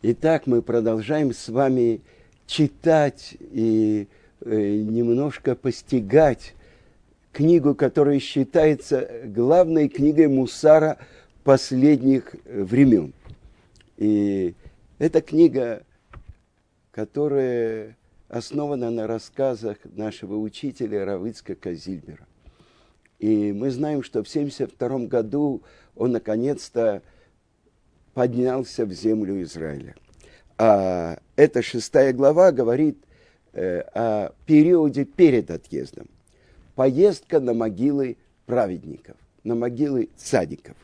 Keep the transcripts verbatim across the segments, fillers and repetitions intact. Итак, мы продолжаем с вами читать и э, немножко постигать книгу, которая считается главной книгой мусара последних времен. И эта книга, которая основана на рассказах нашего учителя Рав Ицхака Зильбера. И мы знаем, что в семьдесят втором году он наконец-то поднялся в землю Израиля. А эта шестая глава говорит э, о периоде перед отъездом. Поездка на могилы праведников, на могилы цадиков.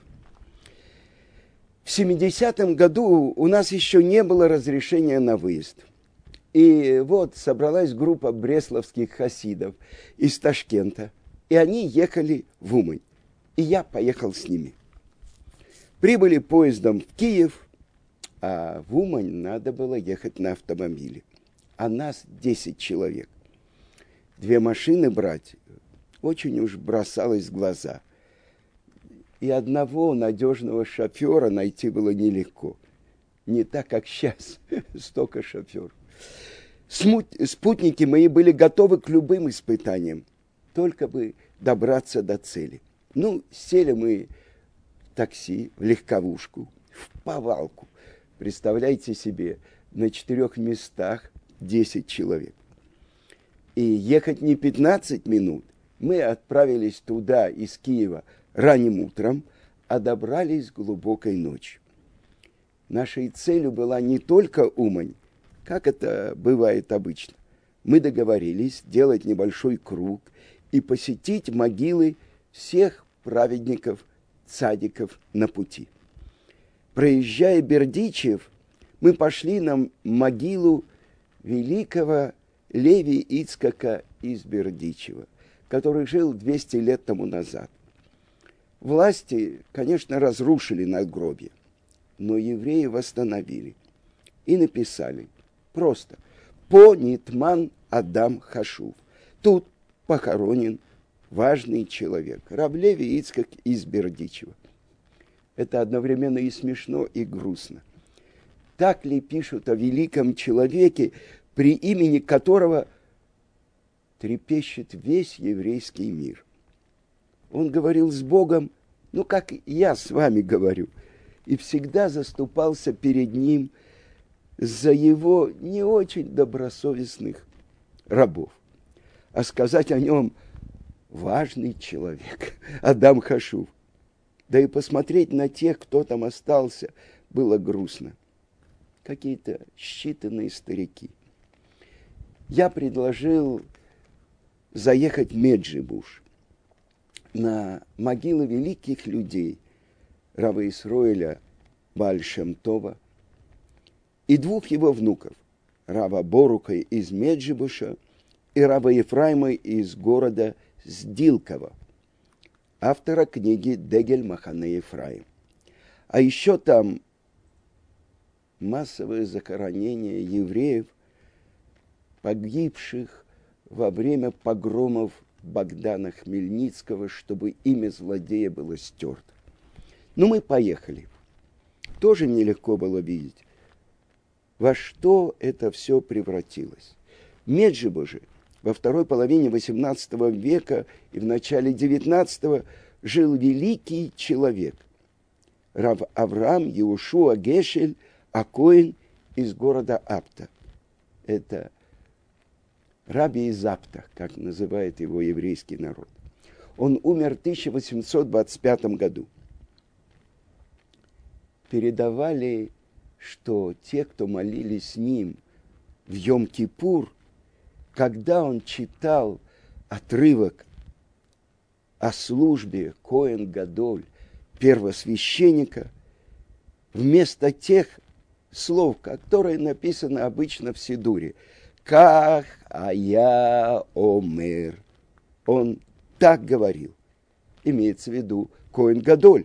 В семидесятом году у нас еще не было разрешения на выезд. И вот собралась группа бресловских хасидов из Ташкента, и они ехали в Умань. И я поехал с ними. Прибыли поездом в Киев, а в Умань надо было ехать на автомобиле. А нас десять человек. Две машины брать очень уж бросалось в глаза. И одного надежного шофера найти было нелегко. Не так, как сейчас. Столько шоферов. Спутники мои были готовы к любым испытаниям, только бы добраться до цели. Ну, сели мы такси, в легковушку, в повалку. Представляете себе, на четырех местах десять человек. И ехать не пятнадцать минут. Мы отправились туда из Киева ранним утром, а добрались глубокой ночью. Нашей целью была не только Умань, как это бывает обычно. Мы договорились делать небольшой круг и посетить могилы всех праведников цадиков на пути. Проезжая Бердичев, мы пошли на могилу великого Леви Ицхака из Бердичева, который жил двести лет тому назад. Власти, конечно, разрушили надгробие, но евреи восстановили и написали просто «По Нитман Адам Хашув». Тут похоронен важный человек, рав Леви Ицхак из Бердичева. Это одновременно и смешно, и грустно. Так ли пишут о великом человеке, при имени которого трепещет весь еврейский мир? Он говорил с Богом, ну, как я с вами говорю, и всегда заступался перед ним за его не очень добросовестных рабов. А сказать о нем важный человек, Адам Хашув. Да и посмотреть на тех, кто там остался, было грустно. Какие-то считанные старики. Я предложил заехать в Меджибуш на могилы великих людей рава Исроэля Бальшемтова и двух его внуков, рава Боруха из Меджибуша и рава Ефраима из города Сдилкова, автора книги «Дегель Махане Ефраим». А еще там массовое захоронение евреев, погибших во время погромов Богдана Хмельницкого, чтобы имя злодея было стерто. Но мы поехали. Тоже нелегко было видеть, во что это все превратилось. Меджибужи во второй половине восемнадцатого века и в начале девятнадцатого жил великий человек, рав Авраам Иушуа Гешель Акоин из города Апта. Это раби из Апта, как называет его еврейский народ. Он умер в тысяча восемьсот двадцать пятом году. Передавали, что те, кто молились с ним в Йом-Кипур, когда он читал отрывок о службе Коэн Гадоль, первосвященника, вместо тех слов, которые написаны обычно в Сидуре, «Ках ая омер», он так говорил, имеется в виду Коэн Гадоль,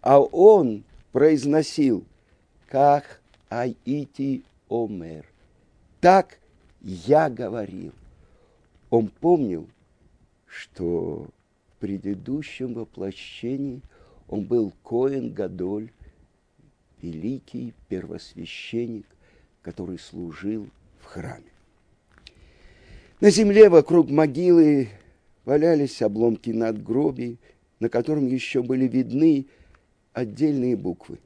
а он произносил «Ках аити омер», так я говорил. Он помнил, что в предыдущем воплощении он был Коэн Гадоль, великий первосвященник, который служил в храме. На земле вокруг могилы валялись обломки надгробий, на котором еще были видны отдельные буквы.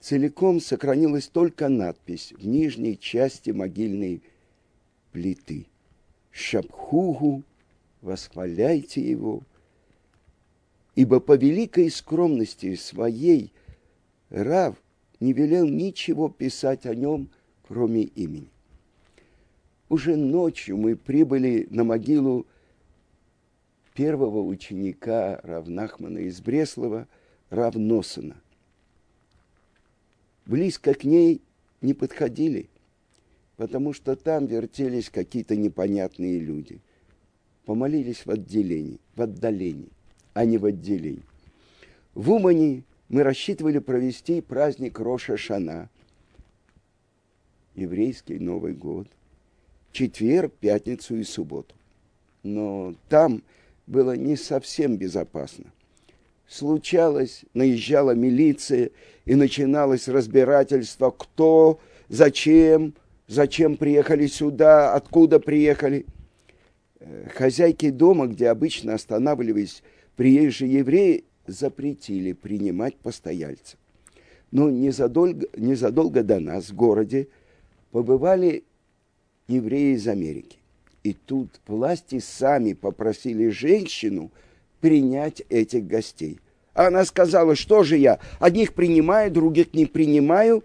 Целиком сохранилась только надпись в нижней части могильной плиты. «Шабхугу, восхваляйте его, ибо по великой скромности своей Рав не велел ничего писать о нем, кроме имени». Уже ночью мы прибыли на могилу первого ученика Рав Нахмана из Бреслова, Рав Носона. Близко к ней не подходили, потому что там вертелись какие-то непонятные люди. Помолились в отделении, в отдалении, а не в отделении. В Умане мы рассчитывали провести праздник Рош ха-Шана, еврейский Новый год, четверг, пятницу и субботу. Но там было не совсем безопасно. Случалось, наезжала милиция, и начиналось разбирательство, кто, зачем, зачем приехали сюда, откуда приехали. Хозяйки дома, где обычно останавливались приезжие евреи, запретили принимать постояльцев. Но незадолго, незадолго до нас в городе побывали евреи из Америки. И тут власти сами попросили женщину принять этих гостей. Она сказала, что же я, одних принимаю, других не принимаю.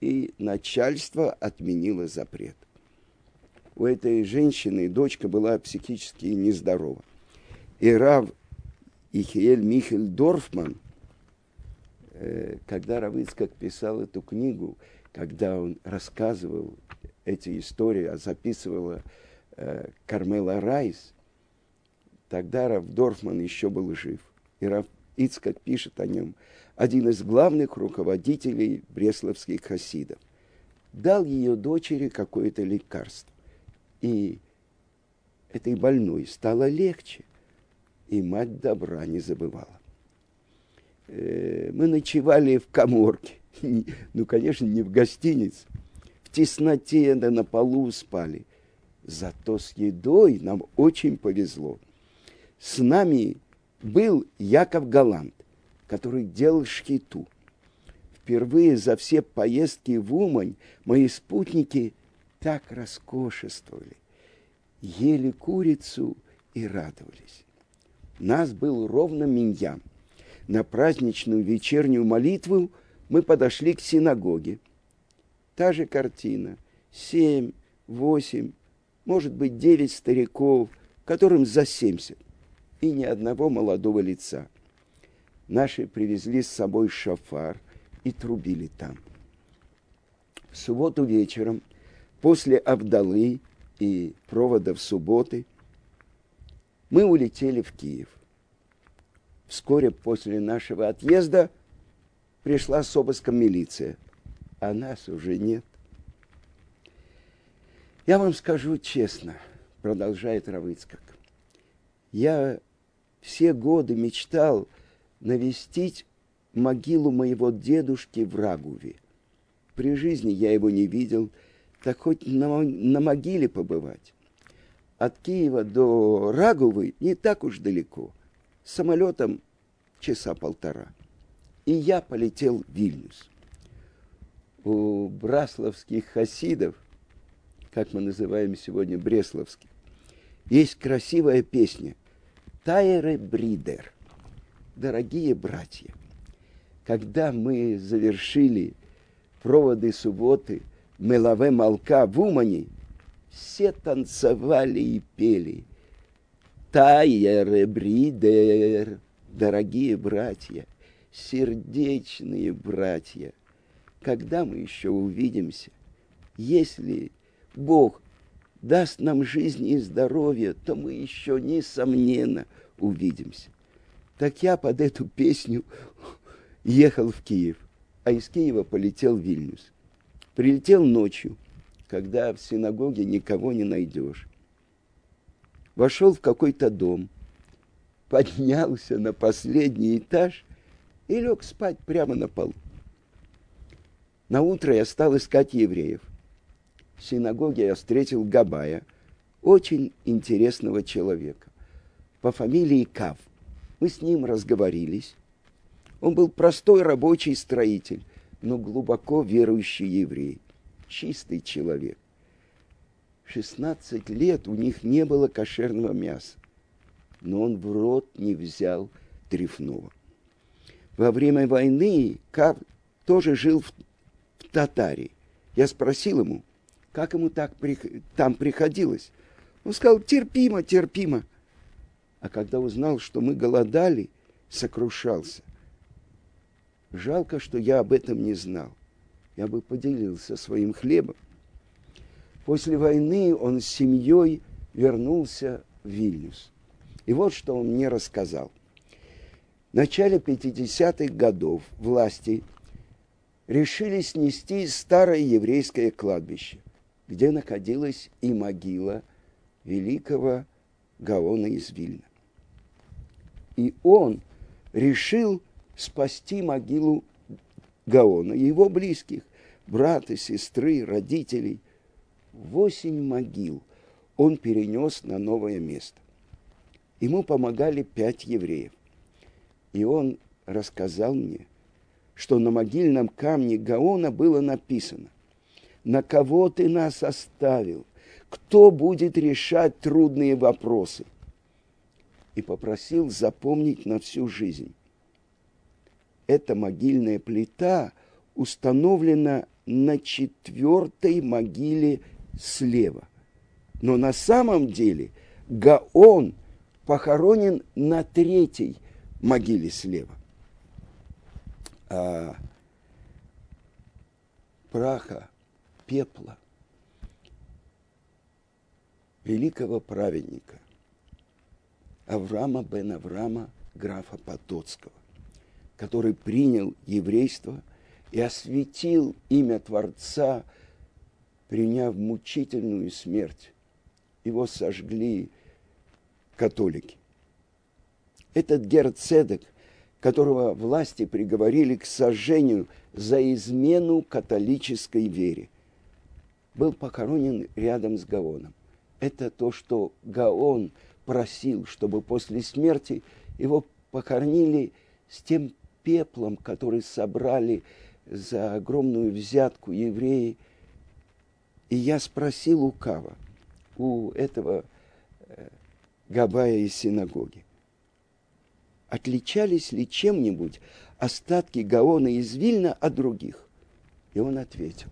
И начальство отменило запрет. У этой женщины дочка была психически нездорова. И Рав Ихиль Михель Дорфман, когда Рав Ицхак писал эту книгу, когда он рассказывал эти истории, а записывала э, Кармела Райс, тогда Рав Дорфман еще был жив. И Рав Ицхак пишет о нем, один из главных руководителей бресловских хасидов, дал ее дочери какое-то лекарство. И этой больной стало легче, и мать добра не забывала. Э, мы ночевали в каморке, ну, конечно, не в гостинице, в тесноте, да на полу спали. Зато с едой нам очень повезло. С нами был Яков Галант, который делал шхиту. Впервые за все поездки в Умань мои спутники так роскошествовали. Ели курицу и радовались. Нас был ровно миньян. На праздничную вечернюю молитву мы подошли к синагоге. Та же картина. Семь, восемь, может быть, девять стариков, которым за семьдесят, и ни одного молодого лица. Наши привезли с собой шофар и трубили там. В субботу вечером, после Авдалы и проводов субботы, мы улетели в Киев. Вскоре после нашего отъезда пришла с обыском милиция. А нас уже нет. Я вам скажу честно, продолжает Рав Ицхак, я все годы мечтал навестить могилу моего дедушки в Рагуве. При жизни я его не видел, так хоть на, на могиле побывать. От Киева до Рагувы не так уж далеко, самолетом часа полтора. И я полетел в Вильнюс. У брасловских хасидов, как мы называем сегодня бресловских, есть красивая песня «Тайре Бридер», «Дорогие братья». Когда мы завершили проводы субботы Мелаве Малка в Умане, все танцевали и пели «Тайре Бридер», «Дорогие братья», «Сердечные братья». Когда мы еще увидимся? Если Бог даст нам жизнь и здоровье, то мы еще, несомненно, увидимся. Так я под эту песню ехал в Киев, а из Киева полетел в Вильнюс. Прилетел ночью, когда в синагоге никого не найдешь. Вошел в какой-то дом, поднялся на последний этаж и лег спать прямо на полу. Наутро я стал искать евреев. В синагоге я встретил Габая, очень интересного человека, по фамилии Кав. Мы с ним разговорились. Он был простой рабочий строитель, но глубоко верующий еврей, чистый человек. В шестнадцать лет у них не было кошерного мяса, но он в рот не взял трефного. Во время войны Кав тоже жил в, в Татарии. Я спросил ему, как ему так там приходилось. Он сказал, терпимо, терпимо. А когда узнал, что мы голодали, сокрушался. Жалко, что я об этом не знал. Я бы поделился своим хлебом. После войны он с семьей вернулся в Вильнюс. И вот что он мне рассказал. В начале пятидесятых годов власти решили снести старое еврейское кладбище, где находилась и могила великого Гаона из Вильна. И он решил спасти могилу Гаона, его близких, брата, сестры, родителей. Восемь могил он перенес на новое место. Ему помогали пять евреев. И он рассказал мне, что на могильном камне Гаона было написано: «На кого ты нас оставил? Кто будет решать трудные вопросы?» И попросил запомнить на всю жизнь. Эта могильная плита установлена на четвертой могиле слева. Но на самом деле Гаон похоронен на третьей могиле слева. А праха, пепла великого праведника Аврама бен Аврама графа Потоцкого, который принял еврейство и осветил имя Творца, приняв мучительную смерть. Его сожгли католики. Этот герцедек, которого власти приговорили к сожжению за измену католической вере, был похоронен рядом с Гаоном. Это то, что Гаон просил, чтобы после смерти его похоронили с тем пеплом, который собрали за огромную взятку евреи. И я спросил у Кава, у этого Габая из синагоги, отличались ли чем-нибудь остатки Гаона из Вильна от других? И он ответил,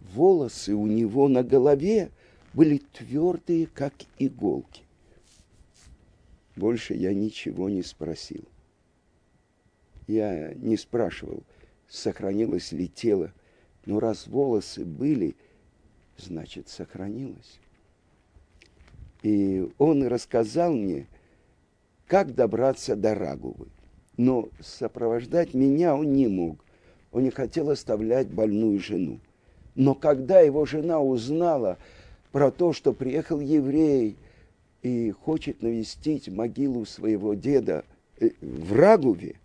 волосы у него на голове были твердые, как иголки. Больше я ничего не спросил. Я не спрашивал, сохранилось ли тело, но раз волосы были, значит, сохранилось. И он рассказал мне, как добраться до Рагувы. Но сопровождать меня он не мог. Он не хотел оставлять больную жену. Но когда его жена узнала про то, что приехал еврей и хочет навестить могилу своего деда в Рагуве,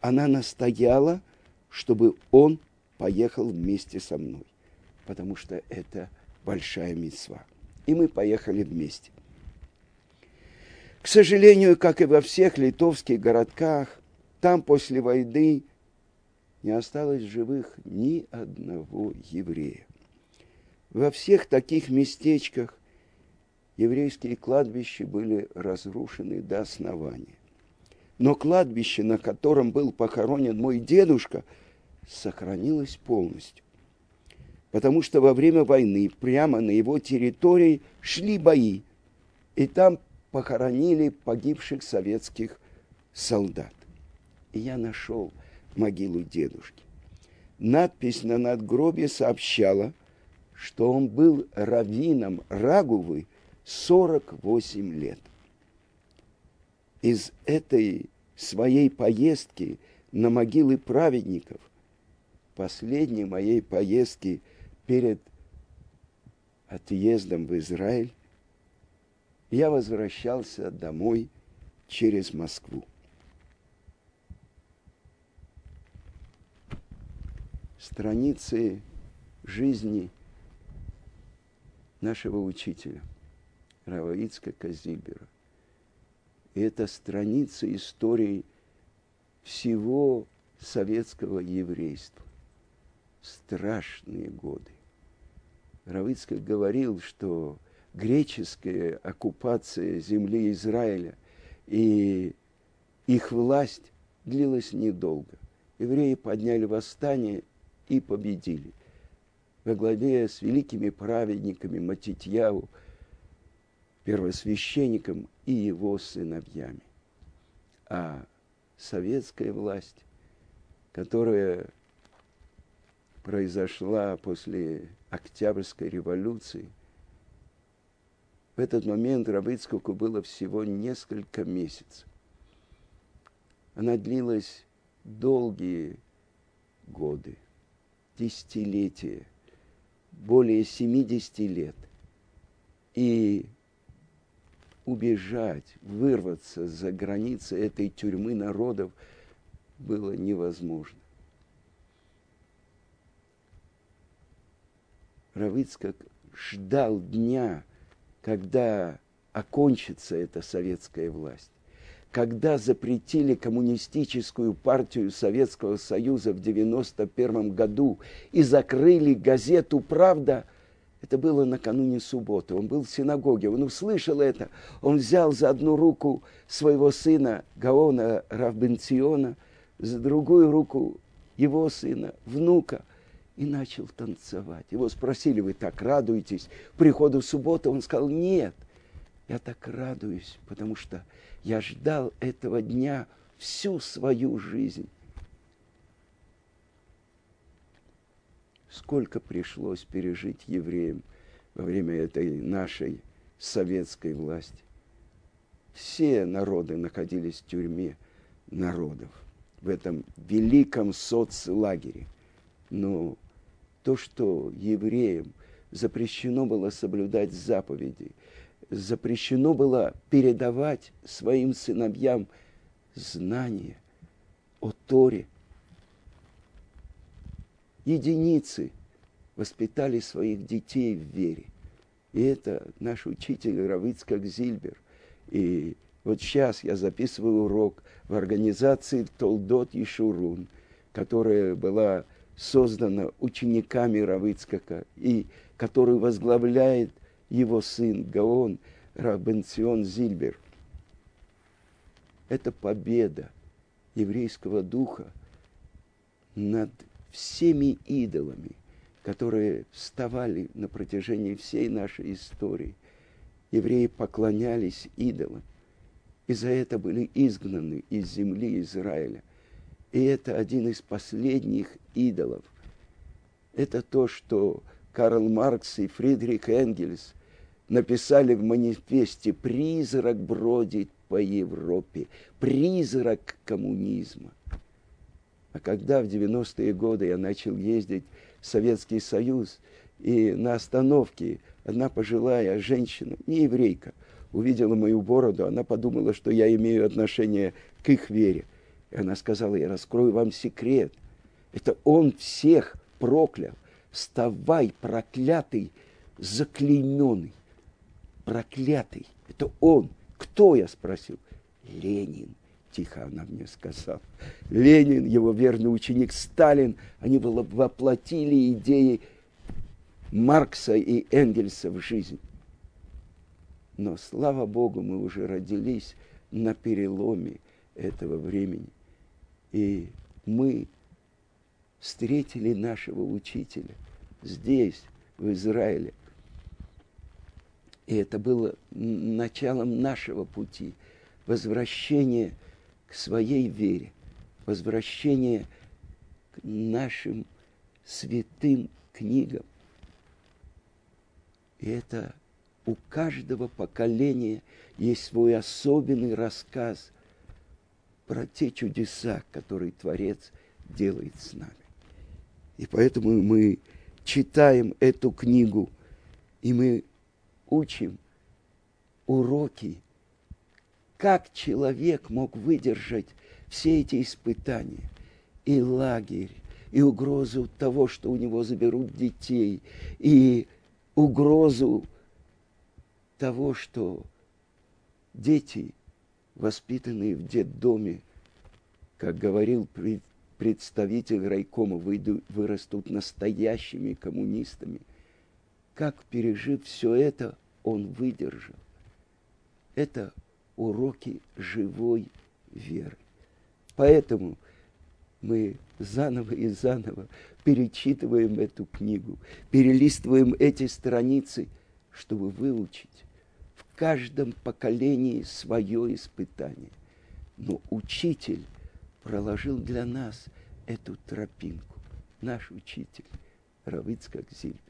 она настояла, чтобы он поехал вместе со мной, потому что это большая мицва. И мы поехали вместе. К сожалению, как и во всех литовских городках, там после войны не осталось живых ни одного еврея. Во всех таких местечках еврейские кладбища были разрушены до основания. Но кладбище, на котором был похоронен мой дедушка, сохранилось полностью. Потому что во время войны прямо на его территории шли бои, и там похоронили погибших советских солдат. И я нашел могилу дедушки. Надпись на надгробии сообщала, что он был раввином Рагувы сорок восемь лет. Из этой своей поездки на могилы праведников, последней моей поездки перед отъездом в Израиль, я возвращался домой через Москву. страницы жизни нашего учителя, рава Ицхака Зильбера. И это страница истории всего советского еврейства. Страшные годы. Рав Ицхак говорил, что греческая оккупация земли Израиля и их власть длилась недолго. Евреи подняли восстание и победили. Во главе с великими праведниками Матитьяху, первосвященником и его сыновьями. А советская власть, которая произошла после Октябрьской революции, в этот момент рав Ицхаку было всего несколько месяцев. Она длилась долгие годы, десятилетия, более семидесяти лет. И убежать, вырваться за границы этой тюрьмы народов было невозможно. Рав Ицхак ждал дня, когда окончится эта советская власть, когда запретили коммунистическую партию Советского Союза в девяносто первом году и закрыли газету «Правда». Это было накануне субботы. Он был в синагоге, он услышал это. Он взял за одну руку своего сына Гаона Равбенциона, за другую руку его сына, внука, и начал танцевать. Его спросили: вы так радуетесь приходу субботы? Он сказал: нет, я так радуюсь, потому что я ждал этого дня всю свою жизнь. Сколько пришлось пережить евреям во время этой нашей советской власти. Все народы находились в тюрьме народов, в этом великом соцлагере. Но то, что евреям запрещено было соблюдать заповеди, запрещено было передавать своим сыновьям знания о Торе, единицы воспитали своих детей в вере. И это наш учитель рав Ицхак Зильбер. И вот сейчас я записываю урок в организации Толдот Йешурун, которая была создана учениками рав Ицхака и которую возглавляет его сын Гаон Равбенцион Зильбер. Это победа еврейского духа над всеми идолами, которые вставали на протяжении всей нашей истории. Евреи поклонялись идолам, и за это были изгнаны из земли Израиля. И это один из последних идолов. Это то, что Карл Маркс и Фридрих Энгельс написали в манифесте: «Призрак бродит по Европе, призрак коммунизма». А когда в девяностые годы я начал ездить в Советский Союз, и на остановке одна пожилая женщина, не еврейка, увидела мою бороду, она подумала, что я имею отношение к их вере. И она сказала: я раскрою вам секрет. Это он всех проклял. Вставай, проклятый, заклейменный, проклятый. Это он. Кто, я спросил? Ленин. Тихо она мне сказала. Ленин, его верный ученик Сталин, они воплотили идеи Маркса и Энгельса в жизнь. Но, слава Богу, мы уже родились на переломе этого времени. И мы встретили нашего учителя здесь, в Израиле. И это было началом нашего пути. Возвращение к своей вере, возвращение к нашим святым книгам. И это у каждого поколения есть свой особенный рассказ про те чудеса, которые Творец делает с нами. И поэтому мы читаем эту книгу, и мы учим уроки, как человек мог выдержать все эти испытания, и лагерь, и угрозу того, что у него заберут детей, и угрозу того, что дети, воспитанные в детдоме, как говорил представитель райкома, вырастут настоящими коммунистами. Как, пережив все это, он выдержал. Это уроки живой веры. Поэтому мы заново и заново перечитываем эту книгу, перелистываем эти страницы, чтобы выучить в каждом поколении свое испытание. Но учитель проложил для нас эту тропинку. Наш учитель Рав Ицхак Зильбер.